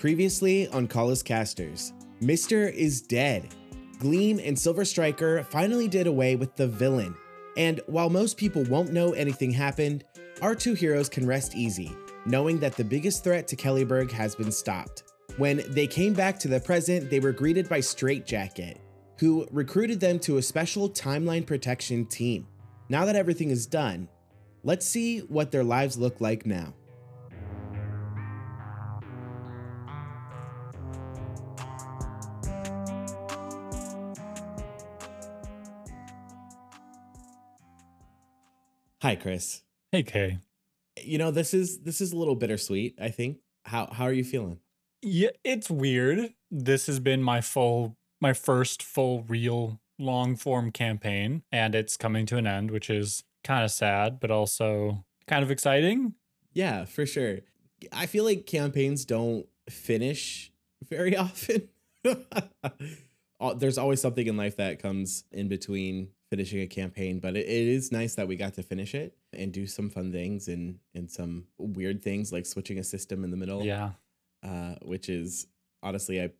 Previously on Callus Casters, Mister is dead. Gleam and Silver Striker finally did away with the villain, and while most people won't know anything happened, our two heroes can rest easy, knowing that the biggest threat to Kellyburg has been stopped. When they came back to the present, they were greeted by Straightjacket, who recruited them to a special timeline protection team. Now that everything is done, let's see what their lives look like now. Hi, Chris. Hey, Kae. You know, this is a little bittersweet, I think. How are you feeling? Yeah, it's weird. This has been my first full real long form campaign, and it's coming to an end, which is kind of sad, but also kind of exciting. Yeah, for sure. I feel like campaigns don't finish very often. There's always something in life that comes in between finishing a campaign, but it is nice that we got to finish it and do some fun things and some weird things like switching a system in the middle. Yeah. Which is honestly, I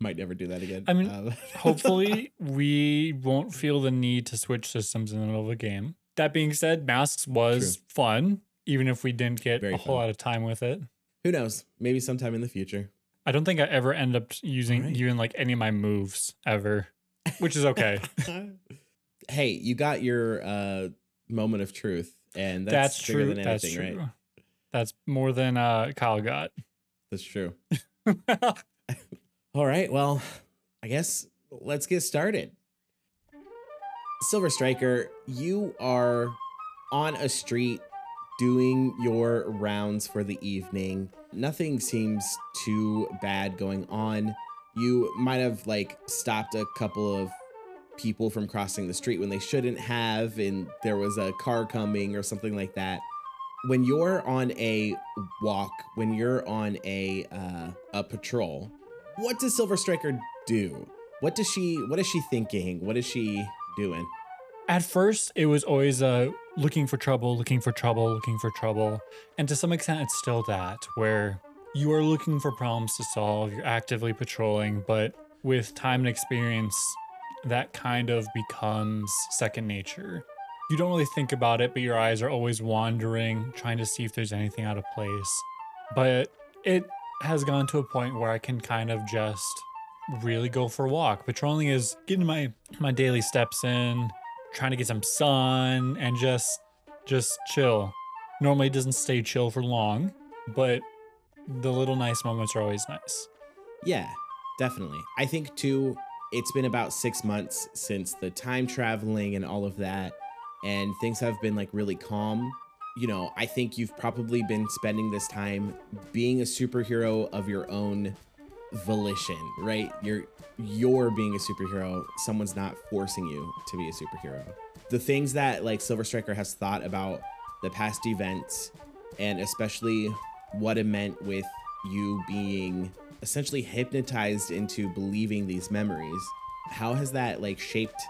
might never do that again. I mean, hopefully we won't feel the need to switch systems in the middle of a game. That being said, Masks was fun, even if we didn't get a whole lot of time with it. Who knows? Maybe sometime in the future. I don't think I ever end up using even like any of my moves ever, which is okay. Hey, you got your moment of truth, and that's bigger than anything, right? That's more than Kyle got. That's true. All right, well, I guess let's get started. Silver Striker, you are on a street doing your rounds for the evening. Nothing seems too bad going on. You might have like stopped a couple of people from crossing the street when they shouldn't have, and there was a car coming or something like that. When you're on a walk, when you're on a patrol, what does Silver Striker do? What is she thinking? What is she doing? At first, it was always looking for trouble, looking for trouble, looking for trouble. And to some extent, it's still that, where you are looking for problems to solve, you're actively patrolling, but with time and experience, that kind of becomes second nature. You don't really think about it, but your eyes are always wandering, trying to see if there's anything out of place. But it has gone to a point where I can kind of just really go for a walk. Patrolling is getting my daily steps in, trying to get some sun, and just chill. Normally it doesn't stay chill for long, but the little nice moments are always nice. Yeah, definitely. I think too, it's been about 6 months since the time traveling and all of that, and things have been like really calm. You know, I think you've probably been spending this time being a superhero of your own volition, right? You're being a superhero. Someone's not forcing you to be a superhero. The things that like Silver Striker has thought about the past events, and especially what it meant with you being essentially hypnotized into believing these memories, how has that like shaped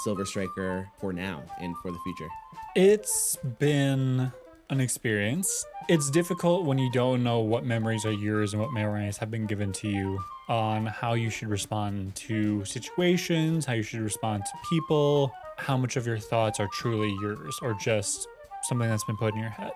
Silver Striker for now and for the future? It's been an experience. It's difficult when you don't know what memories are yours and what memories have been given to you on how you should respond to situations, how you should respond to people, how much of your thoughts are truly yours or just something that's been put in your head.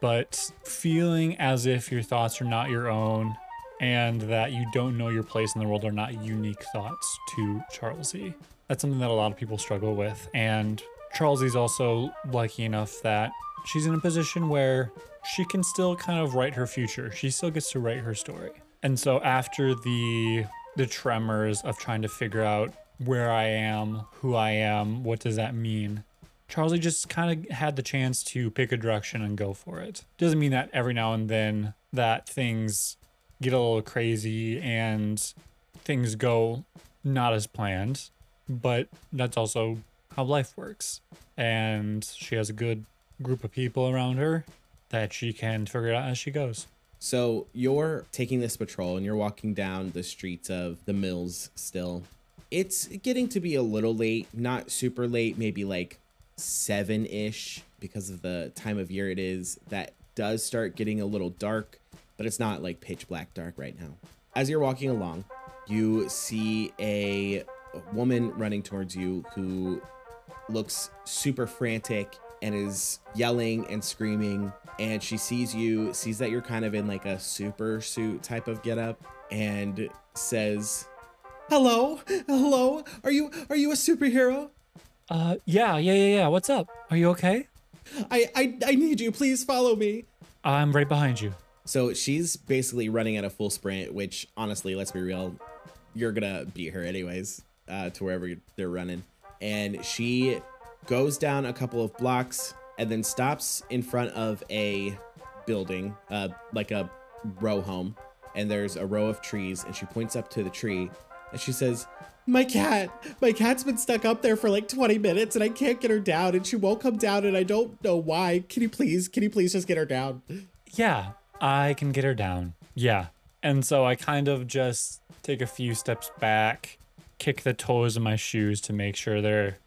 But feeling as if your thoughts are not your own and that you don't know your place in the world are not unique thoughts to Charlesy. That's something that a lot of people struggle with. And Charlesy's also lucky enough that she's in a position where she can still kind of write her future. She still gets to write her story. And so after the tremors of trying to figure out where I am, who I am, what does that mean, Charlesy just kind of had the chance to pick a direction and go for it. Doesn't mean that every now and then that things get a little crazy and things go not as planned, but that's also how life works. And she has a good group of people around her that she can figure it out as she goes. So you're taking this patrol and you're walking down the streets of the Mills still. It's getting to be a little late, not super late, maybe like 7-ish because of the time of year it is. That does start getting a little dark. but it's not like pitch black dark right now. As you're walking along, you see a woman running towards you who looks super frantic and is yelling and screaming. And she sees you, sees that you're kind of in like a super suit type of getup, and says, "Hello, hello. Are you a superhero?" Yeah. What's up? Are you okay? I need you. Please follow me. I'm right behind you. So she's basically running at a full sprint, which honestly, let's be real, you're gonna beat her anyways, to wherever they're running. And she goes down a couple of blocks and then stops in front of a building, like a row home. And there's a row of trees, and she points up to the tree and she says, my cat's been stuck up there for like 20 minutes and I can't get her down, and she won't come down, and I don't know why. Can you please just get her down? Yeah, I can get her down. Yeah. And so I kind of just take a few steps back, kick the toes of my shoes to make sure they're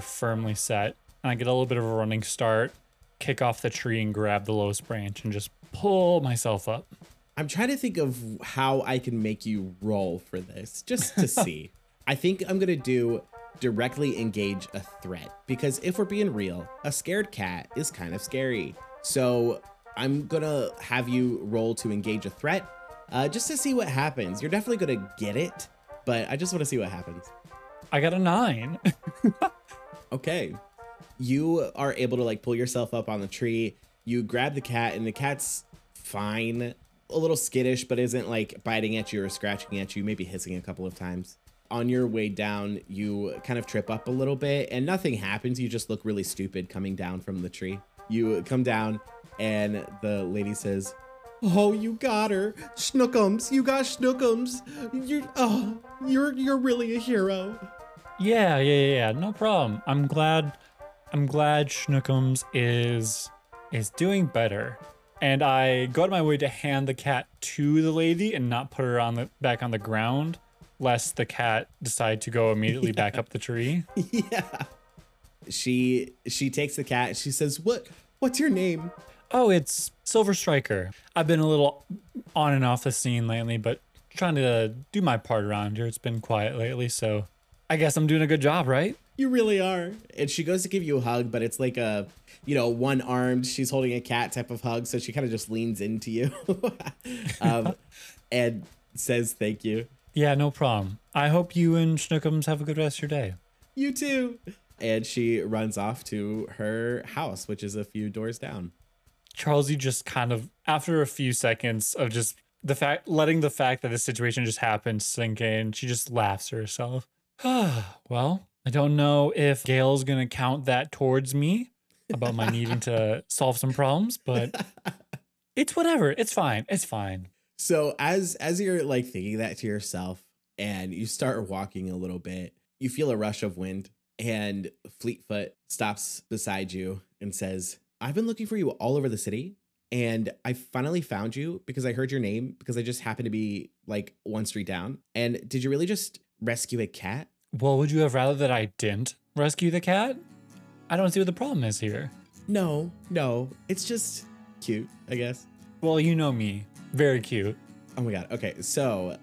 firmly set. And I get a little bit of a running start, kick off the tree and grab the lowest branch and just pull myself up. I'm trying to think of how I can make you roll for this just to see. I think I'm going to do directly engage a threat, because if we're being real, a scared cat is kind of scary. So I'm going to have you roll to engage a threat just to see what happens. You're definitely going to get it, but I just want to see what happens. I got a 9. Okay. You are able to like pull yourself up on the tree. You grab the cat, and the cat's fine. A little skittish, but isn't like biting at you or scratching at you, maybe hissing a couple of times. On your way down, you kind of trip up a little bit and nothing happens. You just look really stupid coming down from the tree. You come down and the lady says, "Oh, you got her. Schnookums. You got Schnookums. You're really a hero." Yeah. No problem. I'm glad Schnookums is doing better. And I go out of my way to hand the cat to the lady and not put her on the back on the ground, lest the cat decide to go immediately back up the tree. Yeah. She takes the cat. She says, "What's your name?" "Oh, it's Silver Striker. I've been a little on and off the scene lately, but trying to do my part around here. It's been quiet lately, so I guess I'm doing a good job, right?" "You really are." And she goes to give you a hug, but it's like a, one-armed, she's holding a cat type of hug. So she kind of just leans into you and says thank you. "Yeah, no problem. I hope you and Schnookums have a good rest of your day." "You too." And she runs off to her house, which is a few doors down. Charlesy just kind of, after a few seconds of just letting the fact that this situation just happened sink in, she just laughs to herself. "Well, I don't know if Gail's going to count that towards me about my needing to solve some problems, but it's whatever. It's fine. So as you're like thinking that to yourself and you start walking a little bit, you feel a rush of wind, and Fleetfoot stops beside you and says, "I've been looking for you all over the city, and I finally found you because I heard your name, because I just happened to be like one street down. And did you really just rescue a cat?" "Well, would you have rather that I didn't rescue the cat? I don't see what the problem is here." No. It's just cute, I guess. Well, you know me. Very cute. Oh my God. Okay, so...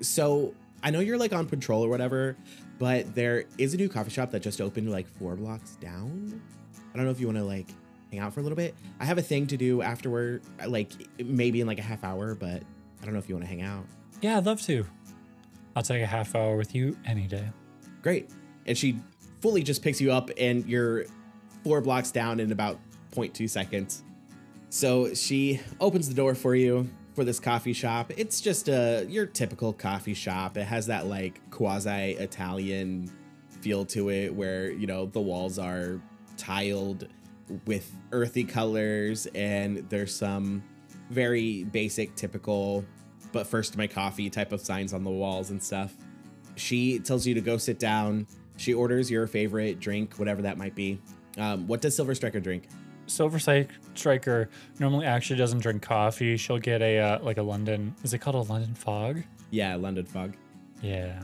So, I know you're like on patrol or whatever, but there is a new coffee shop that just opened like 4 blocks down. I don't know if you want to like hang out for a little bit. I have a thing to do afterward, like maybe in like a half hour, but I don't know if you want to hang out. "Yeah, I'd love to. I'll take a half hour with you any day." "Great." And she fully just picks you up, and you're 4 blocks down in about 0.2 seconds. So she opens the door for you for this coffee shop. It's just your typical coffee shop. It has that like quasi-Italian feel to it where, the walls are tiled with earthy colors, and there's some very basic, typical "but first my coffee" type of signs on the walls and stuff. She tells you to go sit down. She orders your favorite drink, whatever that might be. What does Silver Striker drink? Silver Striker normally actually doesn't drink coffee. She'll get a like a London, is it called a London Fog? Yeah, London Fog. Yeah.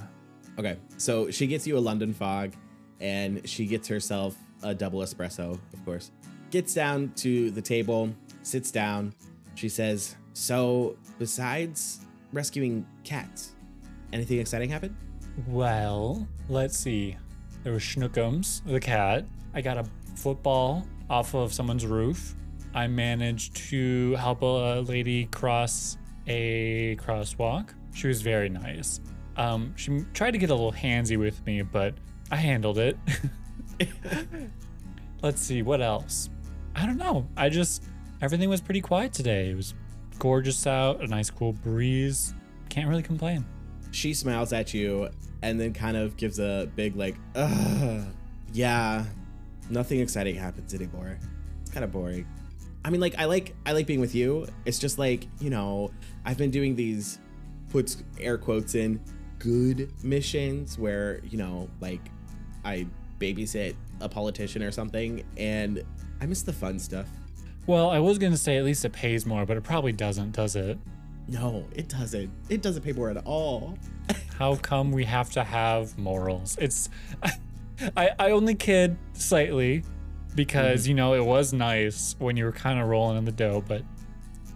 Okay, so she gets you a London Fog, and she gets herself a double espresso, of course. Gets down to the table. sits down. She says, so besides rescuing cats, anything exciting happened? Well, let's see. There was Schnookums, the cat. I got a football off of someone's roof. I managed to help a lady cross a crosswalk. She was very nice. She tried to get a little handsy with me, but I handled it. Let's see, what else? I don't know. Everything was pretty quiet today. It was gorgeous out, a nice cool breeze. Can't really complain. She smiles at you and then kind of gives a big like, ugh, yeah, nothing exciting happens anymore. It's kind of boring. I mean, like, I like being with you. It's just like, you know, I've been doing these, puts air quotes in, good missions where, you know, like I babysit a politician or something, and I miss the fun stuff. Well, I was going to say at least it pays more, but it probably doesn't, does it? No, it doesn't. It doesn't pay more at all. How come we have to have morals? It's I only kid slightly because, you know, it was nice when you were kind of rolling in the dough, but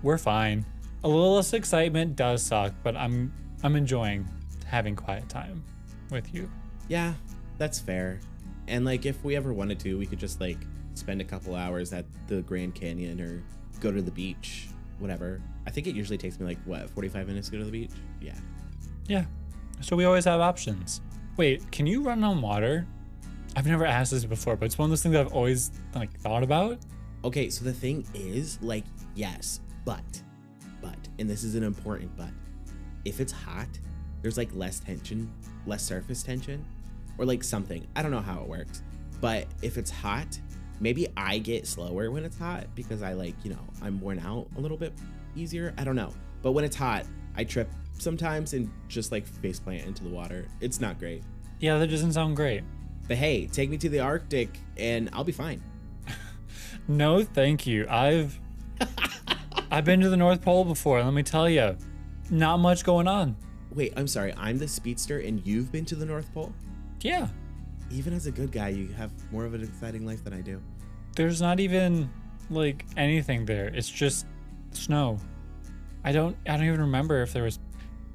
we're fine. A little less excitement does suck, but I'm enjoying having quiet time with you. Yeah, that's fair. And like, if we ever wanted to, we could just like spend a couple hours at the Grand Canyon or go to the beach, whatever. I think it usually takes me like, what, 45 minutes to go to the beach? Yeah. Yeah. So we always have options. Wait, can you run on water? I've never asked this before, but it's one of those things that I've always like thought about. Okay, so the thing is, like, yes, but, and this is an important but, if it's hot, there's like less tension, less surface tension, or like something. I don't know how it works, but if it's hot, maybe I get slower when it's hot because I like, you know, I'm worn out a little bit easier. I don't know. But when it's hot, I trip sometimes and just like faceplant into the water. It's not great. Yeah, that doesn't sound great. But hey, take me to the Arctic and I'll be fine. No, thank you. I've been to the North Pole before. Let me tell you, not much going on. Wait, I'm sorry. I'm the speedster and you've been to the North Pole? Yeah. Even as a good guy, you have more of an exciting life than I do. There's not even like anything there. It's just snow. I don't even remember if there was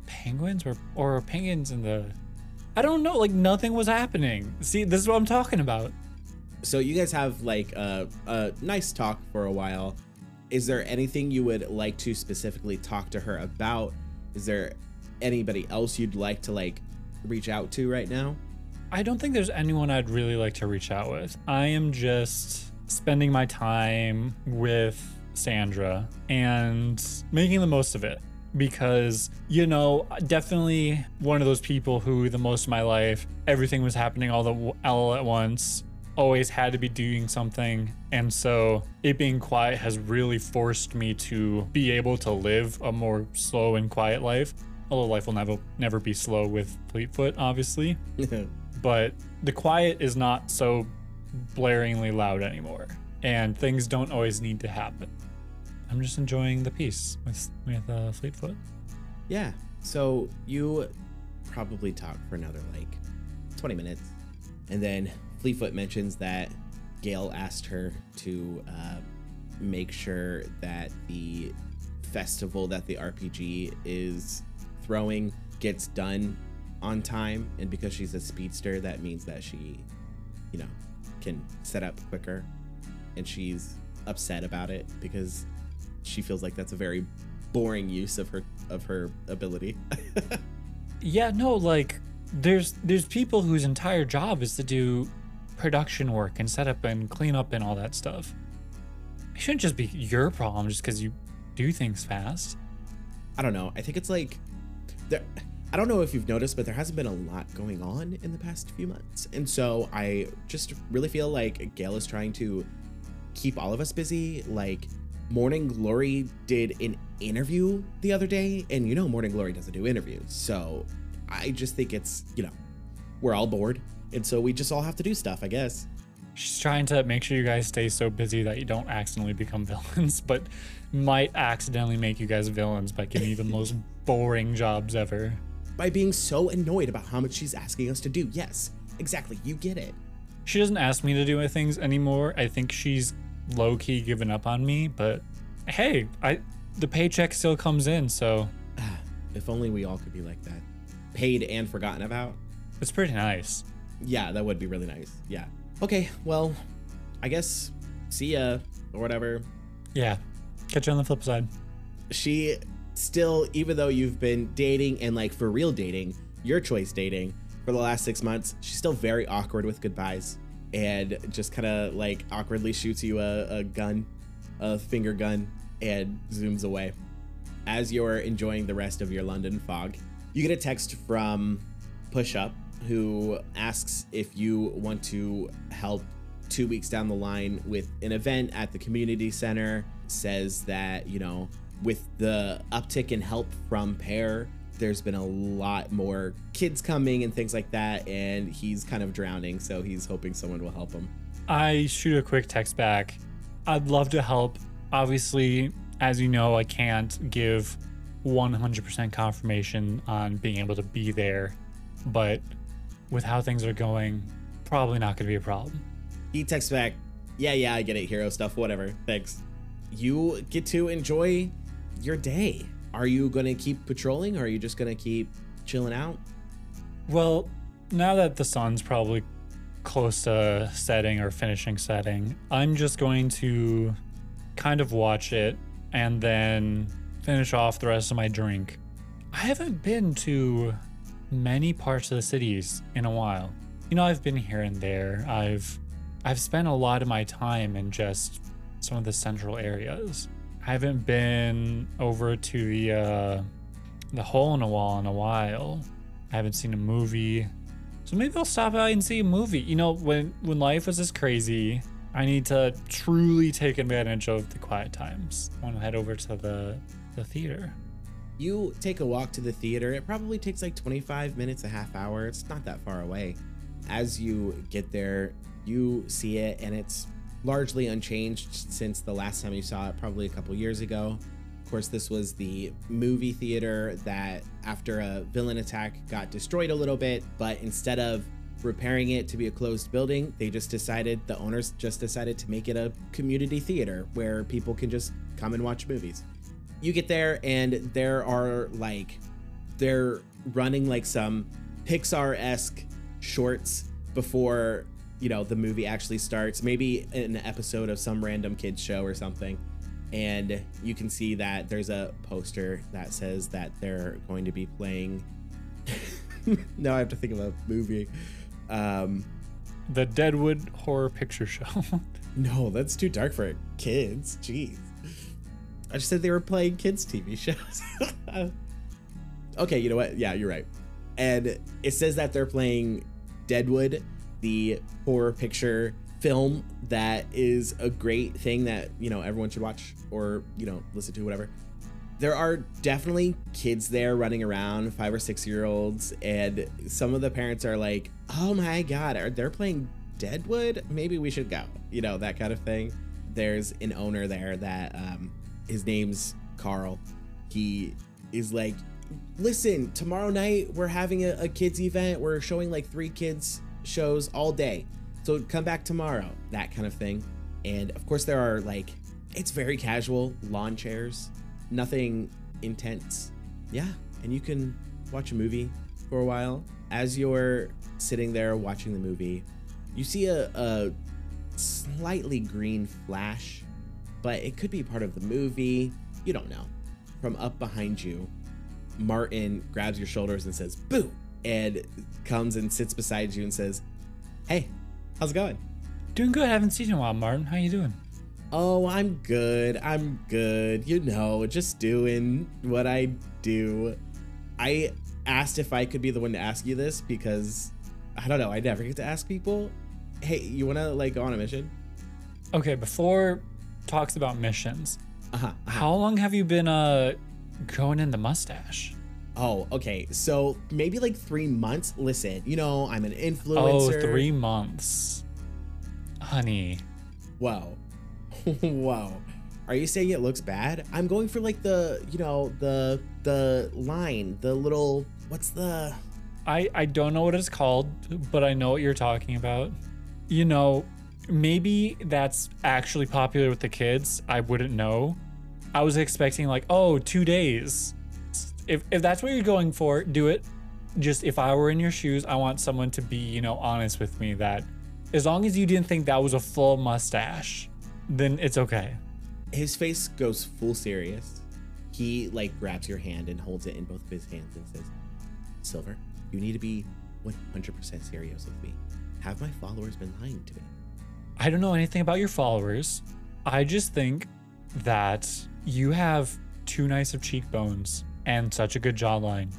penguins or penguins in the, I don't know, like nothing was happening. See, this is what I'm talking about. So you guys have like a nice talk for a while. Is there anything you would like to specifically talk to her about? Is there anybody else you'd like to like reach out to right now? I don't think there's anyone I'd really like to reach out with. I am just spending my time with Sandra and making the most of it because, you know, definitely one of those people who the most of my life, everything was happening all at once, always had to be doing something. And so it being quiet has really forced me to be able to live a more slow and quiet life. Although life will never be slow with Fleetfoot, obviously. But the quiet is not so blaringly loud anymore, and things don't always need to happen. I'm just enjoying the peace with Fleetfoot. Yeah, so you probably talk for another like 20 minutes, and then Fleetfoot mentions that Gail asked her to make sure that the festival that the RPG is throwing gets done on time, and because she's a speedster, that means that she, you know, can set up quicker, and she's upset about it because she feels like that's a very boring use of her ability. Yeah, no, like there's people whose entire job is to do production work and set up and clean up and all that stuff. It shouldn't just be your problem just because you do things fast. I don't know. I think it's like I don't know if you've noticed, but there hasn't been a lot going on in the past few months. And so I just really feel like Gail is trying to keep all of us busy. Like Morning Glory did an interview the other day, and you know Morning Glory doesn't do interviews. So I just think it's, you know, we're all bored. And so we just all have to do stuff, I guess. She's trying to make sure you guys stay so busy that you don't accidentally become villains, but might accidentally make you guys villains by giving you the most boring jobs ever. By being so annoyed about how much she's asking us to do. Yes, exactly. You get it. She doesn't ask me to do things anymore. I think she's low-key given up on me, but hey, the paycheck still comes in, so. If only we all could be like that. Paid and forgotten about. It's pretty nice. Yeah, that would be really nice. Yeah. Okay, well, I guess see ya or whatever. Yeah, catch you on the flip side. She still, even though you've been dating and like for real dating, your choice dating for the last 6 months, she's still very awkward with goodbyes and just kind of like awkwardly shoots you a gun, a finger gun, and zooms away. As you're enjoying the rest of your London fog, you get a text from Push Up, who asks if you want to help 2 weeks down the line with an event at the community center. Says that, you know, with the uptick in help from Pear, there's been a lot more kids coming and things like that, and he's kind of drowning, so he's hoping someone will help him. I shoot a quick text back. I'd love to help. Obviously, as you know, I can't give 100% confirmation on being able to be there, but with how things are going, probably not going to be a problem. He texts back, yeah, I get it, hero stuff, whatever, thanks. You get to enjoy your day. Are you going to keep patrolling, or are you just going to keep chilling out? Well, now that the sun's probably close to setting or finishing setting, I'm just going to kind of watch it and then finish off the rest of my drink. I haven't been to many parts of the cities in a while. You know, I've been here and there. I've spent a lot of my time in just some of the central areas. I haven't been over to the hole in a wall in a while. I haven't seen a movie. So maybe I'll stop by and see a movie. You know, when life was this crazy, I need to truly take advantage of the quiet times. I want to head over to the theater. You take a walk to the theater. It probably takes like 25 minutes, a half hour. It's not that far away. As you get there, you see it, and it's largely unchanged since the last time you saw it, probably a couple years ago. Of course, this was the movie theater that after a villain attack got destroyed a little bit, but instead of repairing it to be a closed building, they just decided, the owners just decided to make it a community theater where people can just come and watch movies. You get there and they're running like some Pixar-esque shorts before, you know, the movie actually starts, maybe an episode of some random kids show or something. And you can see that there's a poster that says that they're going to be playing now I have to think of a movie. The Deadwood Horror Picture Show. No, that's too dark for kids. Jeez. I just said they were playing kids' TV shows. Okay, you know what? Yeah, you're right. And it says that they're playing Deadwood, the horror picture film that is a great thing that, you know, everyone should watch or, you know, listen to, whatever. There are definitely kids there running around, 5 or 6 year olds, and some of the parents are like, oh my God, they're playing Deadwood? Maybe we should go, you know, that kind of thing. There's an owner there that his name's Carl. He is like, listen, tomorrow night we're having a kids event. We're showing like 3 kids shows all day. So come back tomorrow, that kind of thing. And of course there are like, it's very casual, lawn chairs. Nothing intense. Yeah, and you can watch a movie for a while. As you're sitting there watching the movie, you see a slightly green flash, but it could be part of the movie. You don't know. From up behind you, Martin grabs your shoulders and says, boo, and comes and sits beside you and says, hey, how's it going? Doing good. I haven't seen you in a while, Martin. How you doing? Oh, I'm good. You know, just doing what I do. I asked if I could be the one to ask you this because, I don't know, I never get to ask people. Hey, you want to like go on a mission? Okay, before talks about missions, How long have you been going in the mustache? Oh, okay. So maybe like 3 months. Listen, you know, I'm an influencer. Oh, 3 months. Honey. Whoa. Whoa, are you saying it looks bad? I'm going for like the, you know, the line, the little, what's the? I don't know what it's called, but I know what you're talking about. You know, maybe that's actually popular with the kids. I wouldn't know, I was expecting like, oh, 2 days. If that's what you're going for, do it. Just if I were in your shoes, I want someone to be, you know, honest with me that as long as you didn't think that was a full mustache, then it's okay. His face goes full serious. He like grabs your hand and holds it in both of his hands and says, Silver, you need to be 100% serious with me. Have my followers been lying to me? I don't know anything about your followers. I just think that you have too nice of cheekbones and such a good jawline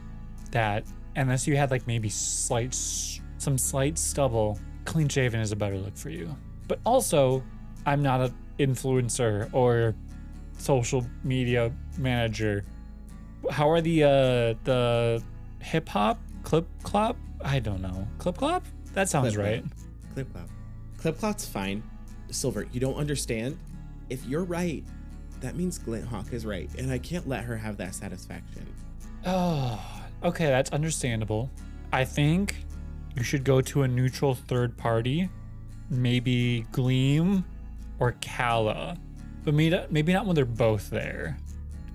that unless you had like maybe some slight stubble, clean shaven is a better look for you. But also, I'm not an influencer or social media manager. How are the hip hop clip clop? I don't know. Clip clop? That sounds right. Clip clop. Clip clop's fine. Silver, you don't understand. If you're right, that means Glint Hawk is right, and I can't let her have that satisfaction. Oh, okay, that's understandable. I think you should go to a neutral third party, maybe Gleam or Kala, but maybe not when they're both there,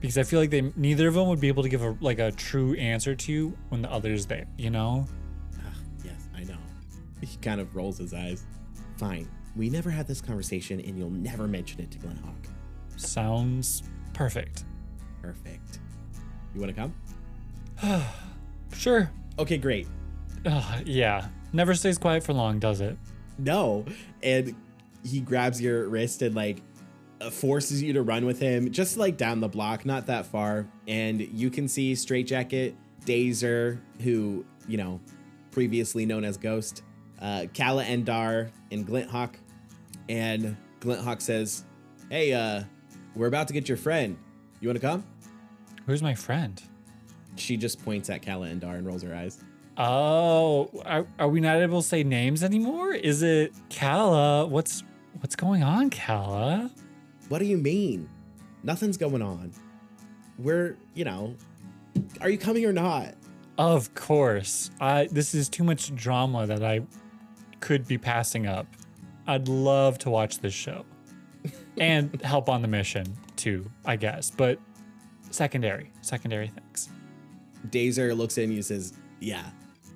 because I feel like neither of them would be able to give a true answer to you when the other's there, you know? Yes, I know. He kind of rolls his eyes. Fine, we never had this conversation, and you'll never mention it to Glint Hawk. Sounds perfect. Perfect. You want to come? Sure. Okay, great. Yeah. Never stays quiet for long, does it? No. And he grabs your wrist and like forces you to run with him, just like down the block, not that far. And you can see Straightjacket, Dazer, who, you know, previously known as Ghost, Kala and Dar, and Glint Hawk. And Glint Hawk says, hey, we're about to get your friend. You want to come? Who's my friend? She just points at Kala and Dar and rolls her eyes. Oh, are we not able to say names anymore? Is it Kala? What's going on, Kala? What do you mean? Nothing's going on. We're, you know, are you coming or not? Of course. This is too much drama that I could be passing up. I'd love to watch this show. And help on the mission too, I guess. But secondary things. Dazer looks in and says, yeah,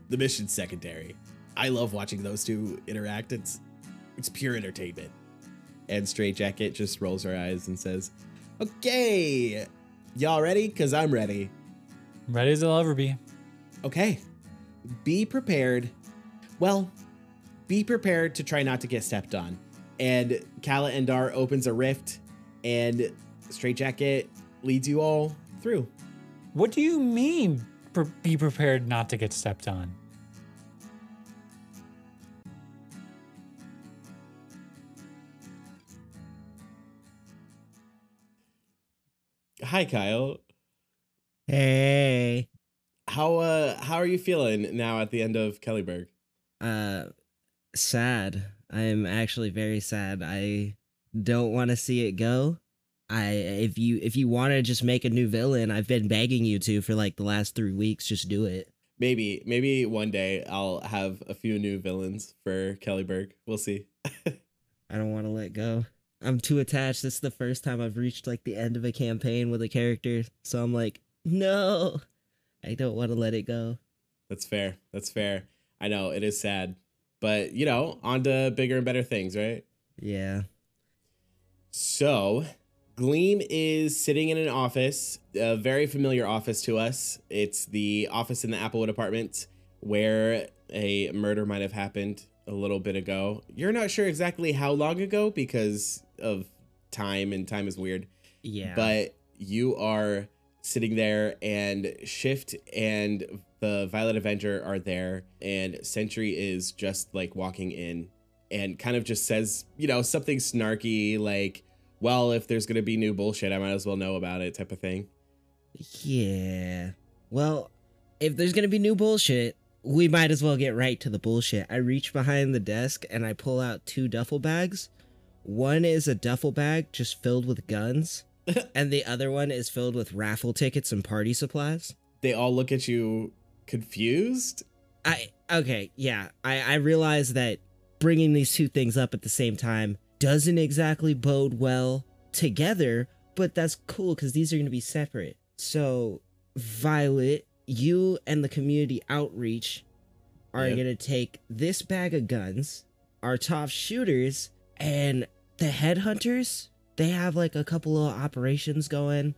the mission's secondary. I love watching those two interact. It's pure entertainment. And Straightjacket just rolls her eyes and says, okay, y'all ready? Because I'm ready. Ready as I'll ever be. Okay. Be prepared. Well, be prepared to try not to get stepped on. And Kala and Dar opens a rift and Straightjacket leads you all through. What do you mean be prepared not to get stepped on? Hi, Kyle. Hey. How are you feeling now at the end of Kellyburg? Sad. I am actually very sad. I don't want to see it go. If you want to just make a new villain, I've been begging you to for like the last 3 weeks. Just do it. Maybe one day I'll have a few new villains for Kellyburg. We'll see. I don't want to let go. I'm too attached. This is the first time I've reached like the end of a campaign with a character, so I'm like, no, I don't want to let it go. That's fair. That's fair. I know it is sad. But, you know, on to bigger and better things, right? Yeah. So, Gleam is sitting in an office, a very familiar office to us. It's the office in the Applewood Apartments where a murder might have happened a little bit ago. You're not sure exactly how long ago because of time, and time is weird. Yeah. But you are sitting there, and Shift and the Violet Avenger are there, and Sentry is just like walking in and kind of just says, you know, something snarky like, well, if there's going to be new bullshit, I might as well know about it type of thing. Yeah. Well, if there's going to be new bullshit, we might as well get right to the bullshit. I reach behind the desk and I pull out 2 duffel bags. One is a duffel bag just filled with guns and the other one is filled with raffle tickets and party supplies. They all look at you confused? I realize that bringing these 2 things up at the same time doesn't exactly bode well together, But that's cool because these are going to be separate. So Violet, you and the community outreach are going to take this bag of guns, our top shooters, and the headhunters. They have like a couple of operations going.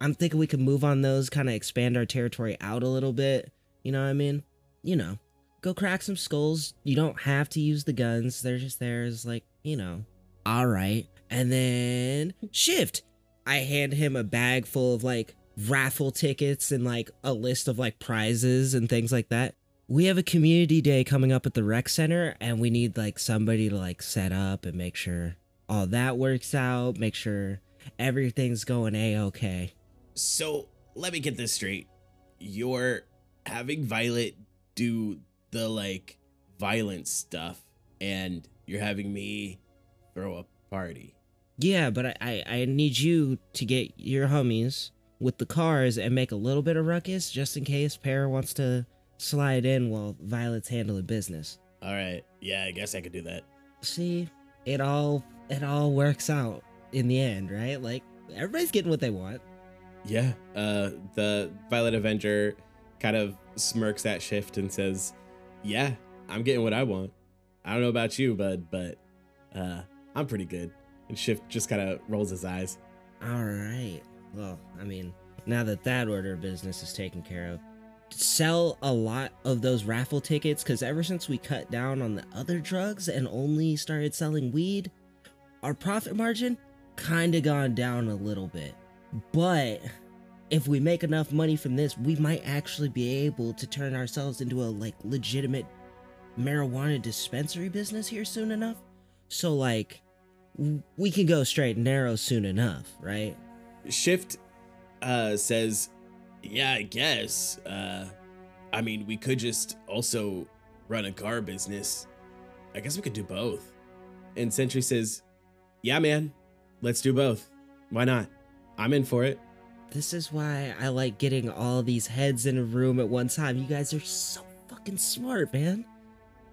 I'm thinking we can move on those, kind of expand our territory out a little bit. You know what I mean? You know, go crack some skulls. You don't have to use the guns. They're just there as like, you know, all right. And then Shift. I hand him a bag full of like raffle tickets and like a list of like prizes and things like that. We have a community day coming up at the rec center and we need like somebody to like set up and make sure all that works out, make sure everything's going a-okay. So let me get this straight. You're having Violet do the like violent stuff and you're having me throw a party. Yeah, but I need you to get your homies with the cars and make a little bit of ruckus just in case Pear wants to slide in while Violet's handling business. All right. Yeah, I guess I could do that. See, it all works out in the end, right? Like everybody's getting what they want. Yeah. The Violet Avenger kind of smirks at Shift and says, "Yeah, I'm getting what I want. I don't know about you, bud, but I'm pretty good." And Shift just kind of rolls his eyes. All right. Well, I mean, now that order of business is taken care of, sell a lot of those raffle tickets, because ever since we cut down on the other drugs and only started selling weed, our profit margin kind of gone down a little bit. But if we make enough money from this, we might actually be able to turn ourselves into a like legitimate marijuana dispensary business here soon enough. So like, we can go straight and narrow soon enough, right? Shift says, yeah, I guess. I mean, we could just also run a car business. I guess we could do both. And Sentry says, yeah, man, let's do both. Why not? I'm in for it. This is why I like getting all these heads in a room at one time. You guys are so fucking smart, man.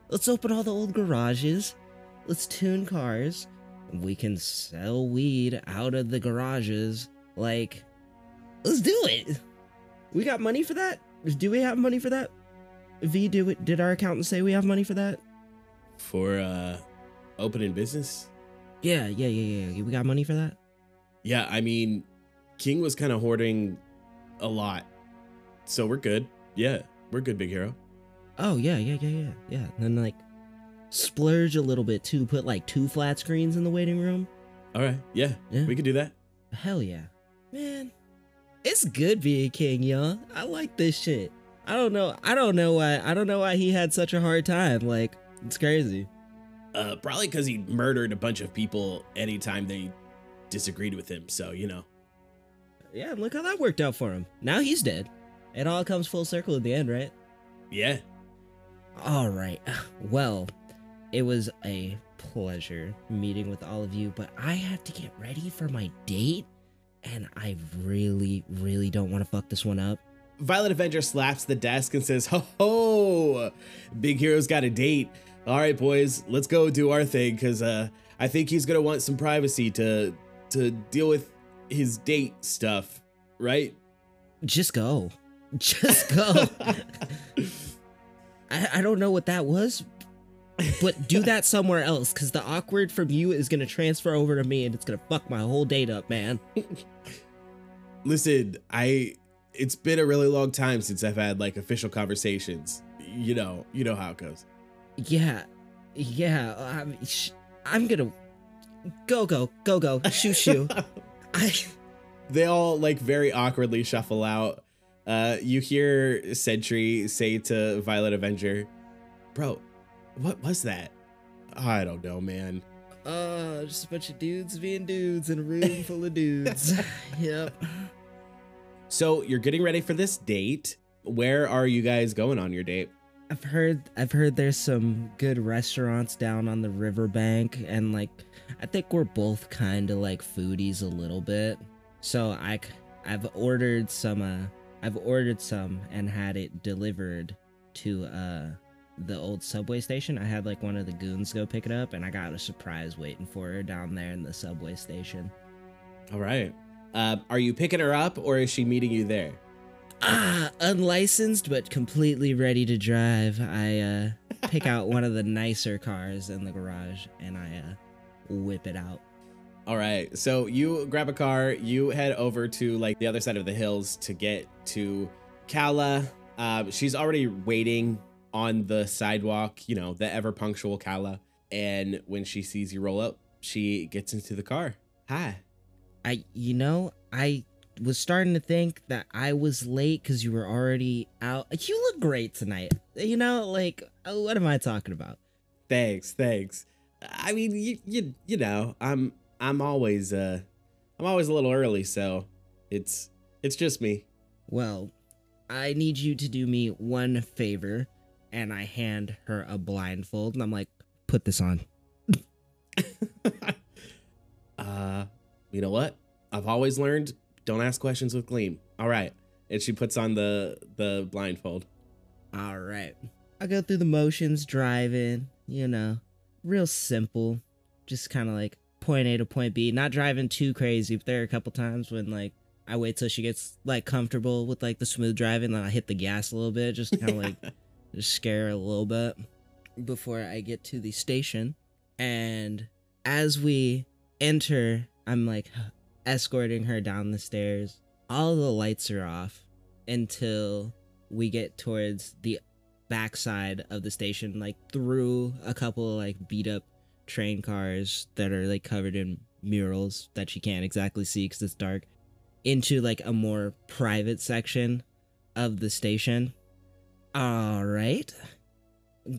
Let's open all the old garages. Let's tune cars. We can sell weed out of the garages. Like, let's do it. We got money for that? Do we have money for that? Did our accountant say we have money for that? For, opening business? Yeah. We got money for that? Yeah, I mean, King was kind of hoarding a lot. So we're good. Yeah, we're good, Big Hero. Oh, yeah. And then, like, splurge a little bit too, put like 2 flat screens in the waiting room. All right, yeah, we could do that. Hell yeah, man, it's good being King, y'all. I like this shit. I don't know why he had such a hard time. Like, it's crazy. Probably because he murdered a bunch of people anytime they disagreed with him. So you know. Yeah, look how that worked out for him. Now he's dead. It all comes full circle in the end, right? Yeah. All right. Well. It was a pleasure meeting with all of you, but I have to get ready for my date, and I really, really don't want to fuck this one up. Violet Avenger slaps the desk and says, ho ho, Big Hero's got a date. All right, boys, let's go do our thing, because I think he's going to want some privacy to deal with his date stuff, right? Just go. I don't know what that was, but do that somewhere else, because the awkward from you is going to transfer over to me and it's going to fuck my whole date up, man. Listen, it's been a really long time since I've had like official conversations. You know how it goes. Yeah. I'm going to go, shoo. They all like very awkwardly shuffle out. You hear Sentry say to Violet Avenger, bro, what was that? I don't know, man. Just a bunch of dudes being dudes in a room full of dudes. Yep. So you're getting ready for this date. Where are you guys going on your date? I've heard there's some good restaurants down on the riverbank, and like I think we're both kind of like foodies a little bit. So I've ordered some and had it delivered to the old subway station. I had like one of the goons go pick it up, and I got a surprise waiting for her down there in the subway station. All right. Are you picking her up or is she meeting you there? Unlicensed, but completely ready to drive. I pick out one of the nicer cars in the garage and I whip it out. All right, so you grab a car, you head over to like the other side of the hills to get to Kala. She's already waiting on the sidewalk, you know, the ever punctual Kala. And when she sees you roll up, she gets into the car. Hi. I was starting to think that I was late because you were already out. You look great tonight. You know, like, what am I talking about? Thanks. I mean, you know, I'm always a little early, so it's just me. Well, I need you to do me one favor, and I hand her a blindfold, and I'm like, put this on. You know what? I've always learned, don't ask questions with Gleam. All right. And she puts on the blindfold. All right. I go through the motions, driving, you know, real simple. Just kind of like point A to point B, not driving too crazy. But there are a couple times when like I wait till she gets like comfortable with like the smooth driving, then I hit the gas a little bit, just kind of like just scare her a little bit before I get to the station. And as we enter, I'm like escorting her down the stairs. All the lights are off until we get towards the backside of the station, like through a couple like beat up train cars that are like covered in murals that she can't exactly see because it's dark, into like a more private section of the station. All right,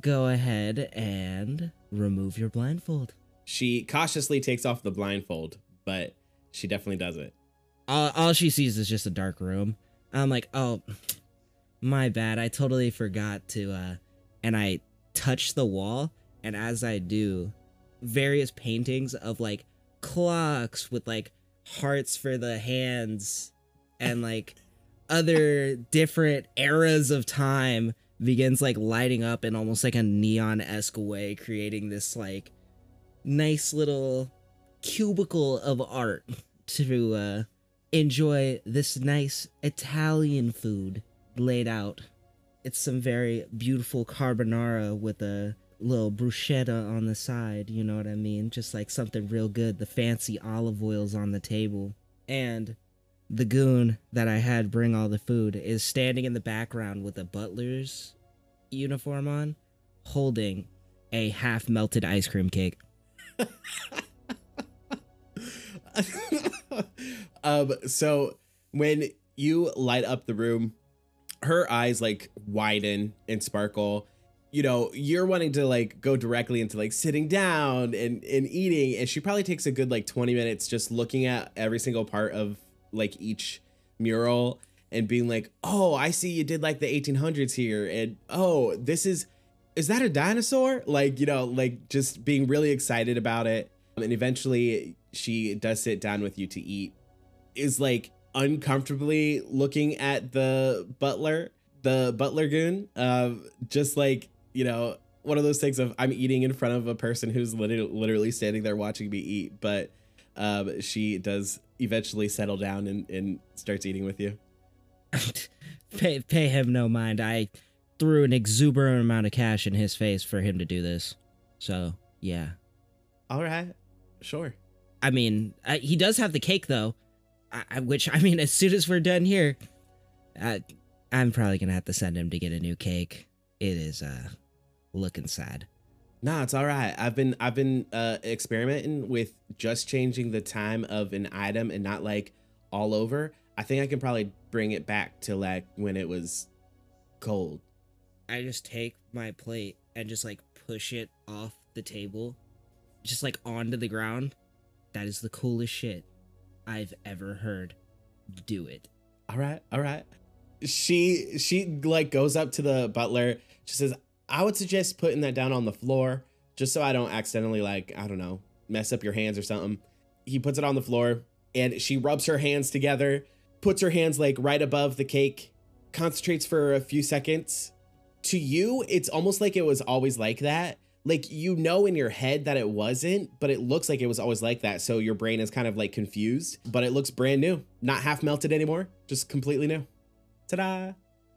go ahead and remove your blindfold. She cautiously takes off the blindfold, but she definitely does it. All she sees is just a dark room. I'm like, oh, my bad. I totally forgot to, and I touch the wall. And as I do, various paintings of like clocks with like hearts for the hands and like other different eras of time begins like lighting up in almost like a neon-esque way, creating this like nice little cubicle of art to enjoy this nice Italian food laid out. It's some very beautiful carbonara with a little bruschetta on the side, you know what I mean? Just like something real good. The fancy olive oil's on the table. And the goon that I had bring all the food is standing in the background with a butler's uniform on, holding a half-melted ice cream cake. So when you light up the room, her eyes like widen and sparkle. You know, you're wanting to like go directly into like sitting down and eating, and she probably takes a good like 20 minutes just looking at every single part of like each mural and being like, oh, I see you did like the 1800s here, and oh, this is that a dinosaur? Like, you know, like just being really excited about it. And eventually she does sit down with you to eat, is like uncomfortably looking at the butler goon. Just like, you know, one of those things of I'm eating in front of a person who's literally standing there watching me eat. But she does eventually settle down and starts eating with you. pay him no mind. I threw an exuberant amount of cash in his face for him to do this. So, yeah. All right, sure. I mean, he does have the cake, though, which, I mean, as soon as we're done here, I'm probably going to have to send him to get a new cake. It is looking sad. No, it's all right. I've been experimenting with just changing the time of an item and not, like, all over. I think I can probably bring it back to, like, when it was cold. I just take my plate and just, like, push it off the table, just like onto the ground. That is the coolest shit I've ever heard. Do it. All right. She like goes up to the butler. She says, I would suggest putting that down on the floor just so I don't accidentally, like, I don't know, mess up your hands or something. He puts it on the floor and she rubs her hands together, puts her hands like right above the cake, concentrates for a few seconds. To you, it's almost like it was always like that. like, you know in your head that it wasn't, but it looks like it was always like that. So your brain is kind of like confused, but it looks brand new, not half melted anymore, just completely new. Ta-da.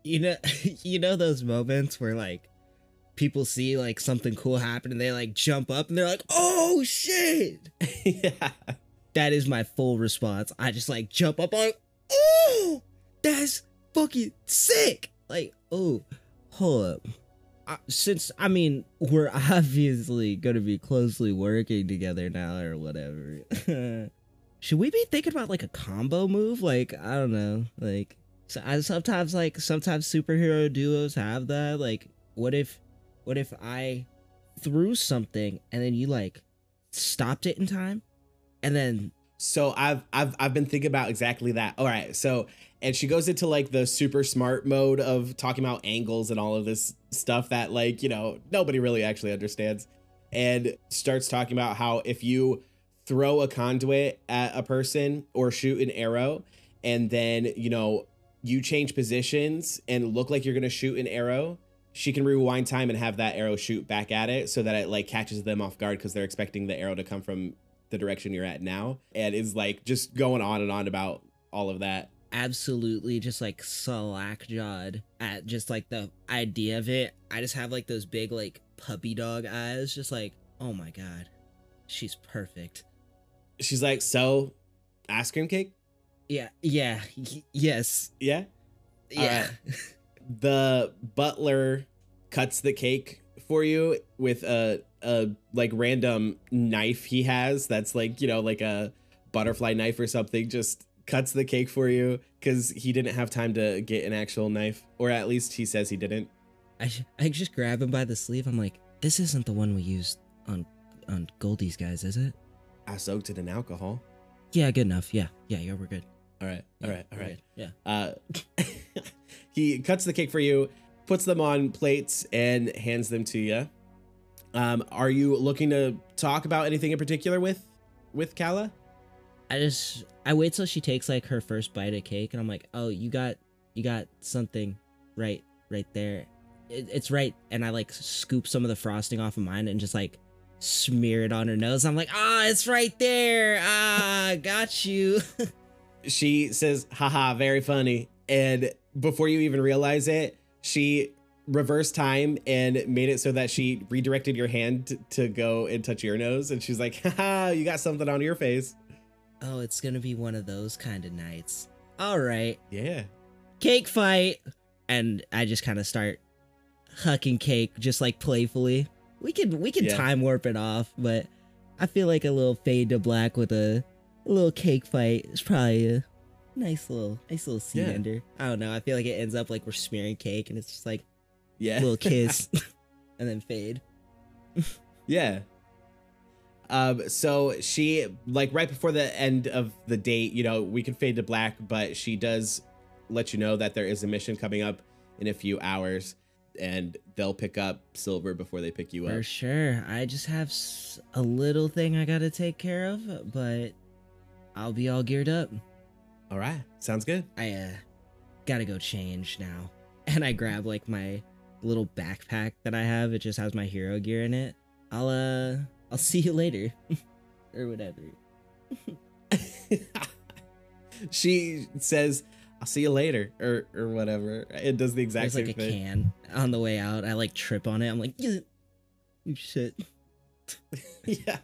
You know those moments where like people see like something cool happen and they like jump up and they're like, oh shit. Yeah. That is my full response. I just like jump up on, oh, that's fucking sick. Like, oh, hold up. Since, I mean, we're obviously going to be closely working together now or whatever. Should we be thinking about, like, a combo move? Like, I don't know. Like, so I sometimes, like, superhero duos have that. Like, what if I threw something and then you, like, stopped it in time? And then... So I've been thinking about exactly that. All right. So, and she goes into like the super smart mode of talking about angles and all of this stuff that, like, you know, nobody really actually understands, and starts talking about how if you throw a conduit at a person or shoot an arrow and then, you know, you change positions and look like you're going to shoot an arrow, she can rewind time and have that arrow shoot back at it so that it like catches them off guard because they're expecting the arrow to come from the direction you're at now, and is like just going on and on about all of that. Absolutely, just like slack-jawed at just like the idea of it. I just have like those big like puppy dog eyes, just like, oh my god, she's perfect. She's like, so ice cream cake? Yeah, yes. Yeah. The butler cuts the cake for you with a like random knife he has that's like, you know, like a butterfly knife or something. Just cuts the cake for you because he didn't have time to get an actual knife, or at least he says he didn't. I just grab him by the sleeve. I'm like, this isn't the one we used on Goldie's guys, is it? I soaked it in alcohol. Yeah, good enough. Yeah, we're good. All right. Yeah. He cuts the cake for you, puts them on plates, and hands them to you. Are you looking to talk about anything in particular with Kala? I wait till she takes like her first bite of cake, and I'm like, oh, you got something right there. It's right. And I like scoop some of the frosting off of mine and just like smear it on her nose. I'm like, it's right there. Got you. She says, haha, very funny. And before you even realize it, she reversed time and made it so that she redirected your hand to go and touch your nose, and she's like, haha, you got something on your face. Oh, it's gonna be one of those kind of nights. All right. Yeah. Cake fight. And I just kind of start hucking cake, just like playfully. We can time warp it off, but I feel like a little fade to black with a little cake fight is probably a nice little scene ender. I don't know. I feel like it ends up like we're smearing cake, and it's just like, yeah, little kiss and then fade. Yeah. So she, like, right before the end of the date, you know, we can fade to black, but she does let you know that there is a mission coming up in a few hours, and they'll pick up Silver before they pick you up. For sure. I just have a little thing I gotta take care of, but I'll be all geared up. All right. Sounds good. I gotta go change now. And I grab like my little backpack that I have. It just has my hero gear in it. I'll see you later. Or whatever. She says, I'll see you later, or whatever. It does the exact same thing. There's like a can on the way out. I like trip on it. I'm like, shit. Yeah.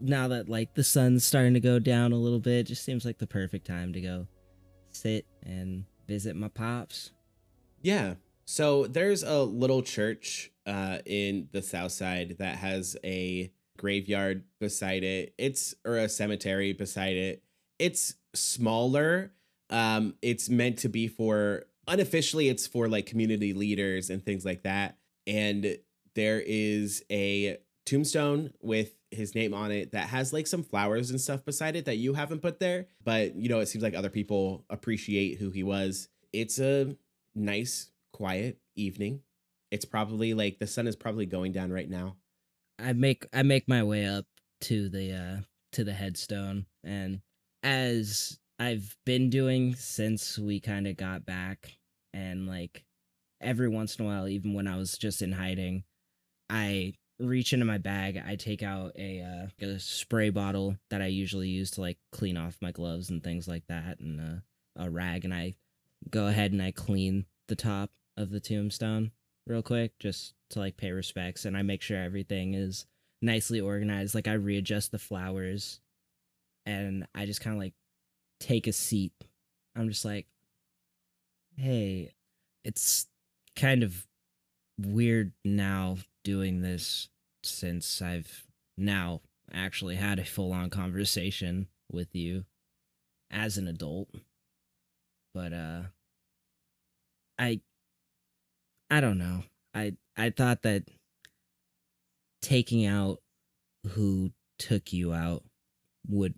Now that like the sun's starting to go down a little bit, just seems like the perfect time to go sit and visit my pops. Yeah. So there's a little church in the south side that has a graveyard beside it. Or a cemetery beside it. It's smaller. It's meant to be for, unofficially, it's for like community leaders and things like that. And there is a tombstone with his name on it that has like some flowers and stuff beside it that you haven't put there. But, you know, it seems like other people appreciate who he was. It's a nice, quiet evening. It's probably like the sun is probably going down right now. I make my way up to the headstone, and as I've been doing since we kind of got back, and like every once in a while, even when I was just in hiding, I reach into my bag, I take out a spray bottle that I usually use to like clean off my gloves and things like that, and a rag, and I go ahead and I clean the top of the tombstone real quick just to like pay respects, and I make sure everything is nicely organized. Like I readjust the flowers and I just kind of like take a seat. I'm just like, hey, it's kind of weird now doing this since I've now actually had a full-on conversation with you as an adult, but I don't know. I thought that taking out who took you out would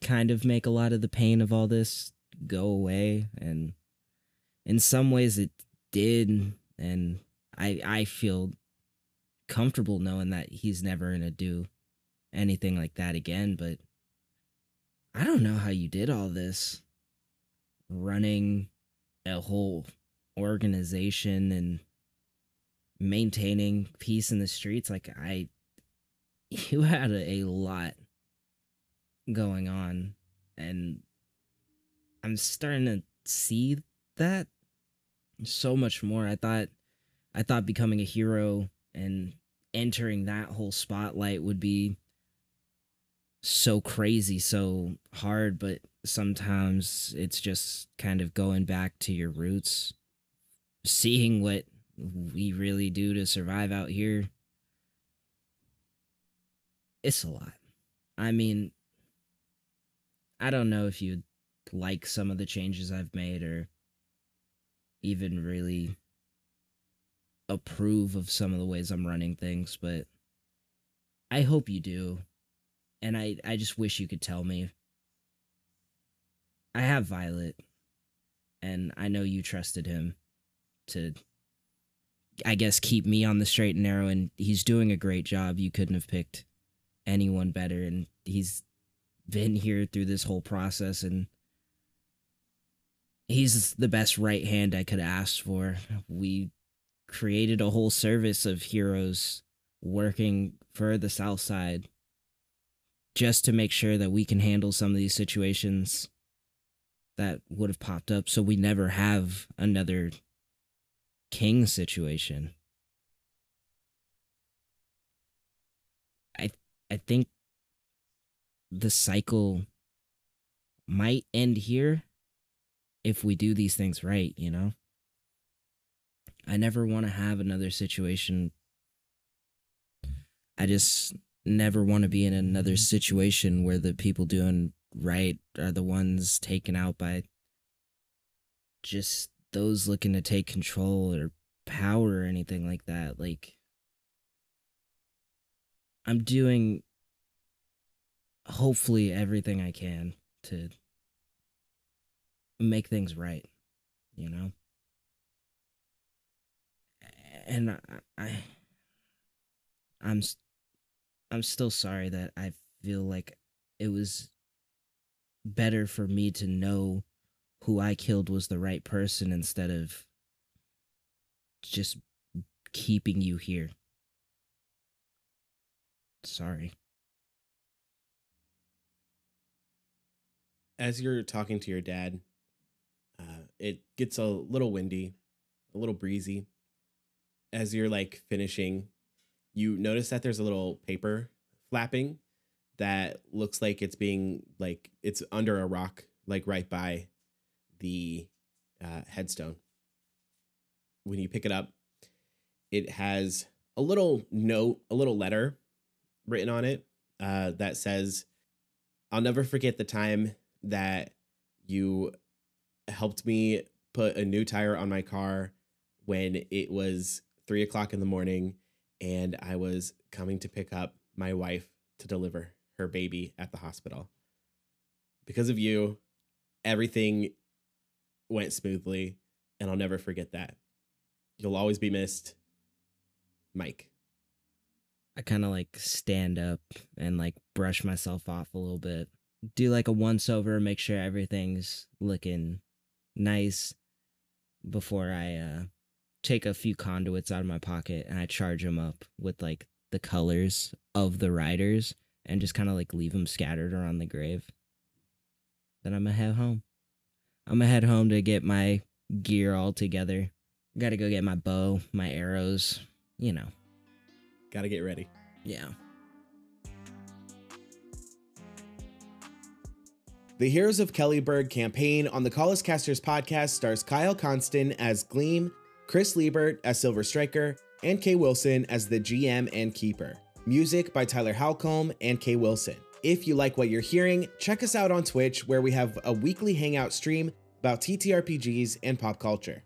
kind of make a lot of the pain of all this go away, and in some ways it did, and I feel comfortable knowing that he's never gonna do anything like that again, but I don't know how you did all this. Running a whole organization and maintaining peace in the streets, like you had a lot going on, and I'm starting to see that so much more. I thought becoming a hero and entering that whole spotlight would be so crazy, so hard, but sometimes it's just kind of going back to your roots, seeing what we really do to survive out here. It's a lot. I mean, I don't know if you'd like some of the changes I've made or even really approve of some of the ways I'm running things, but I hope you do, and I just wish you could tell me. I have Violet, and I know you trusted him to, I guess, keep me on the straight and narrow, and he's doing a great job. You couldn't have picked anyone better, and he's been here through this whole process, and he's the best right hand I could ask for. We created a whole service of heroes working for the South Side just to make sure that we can handle some of these situations that would have popped up, so we never have another King situation. I think the cycle might end here if we do these things right, you know? I never want to have another situation. I just never want to be in another situation where the people doing right are the ones taken out by just those looking to take control or power or anything like that. Like, I'm doing hopefully everything I can to make things right, you know? And I'm still sorry that I feel like it was better for me to know who I killed was the right person instead of just keeping you here. Sorry. As you're talking to your dad, it gets a little windy, a little breezy. As you're like finishing, you notice that there's a little paper flapping that looks like it's being like it's under a rock, like right by the headstone. When you pick it up, it has a little note, a little letter written on it that says, "I'll never forget the time that you helped me put a new tire on my car when it was 3:00 in the morning and I was coming to pick up my wife to deliver her baby at the hospital. Because of you, everything went smoothly, and I'll never forget that. You'll always be missed, Mike." I kind of like stand up and like brush myself off a little bit, do like a once over, make sure everything's looking nice before I take a few conduits out of my pocket and I charge them up with like the colors of the riders and just kind of like leave them scattered around the grave. Then I'm gonna head home. I'm gonna head home to get my gear all together. Gotta go get my bow, my arrows, you know. Gotta get ready. Yeah. The Heroes of Kellyburg campaign on the Callus Casters podcast stars Kyle Constant as Gleam, Chris Liebert as Silver Striker, and Kae Wilson as the GM and Keeper. Music by Tyler Halcomb and Kae Wilson. If you like what you're hearing, check us out on Twitch, where we have a weekly hangout stream about TTRPGs and pop culture.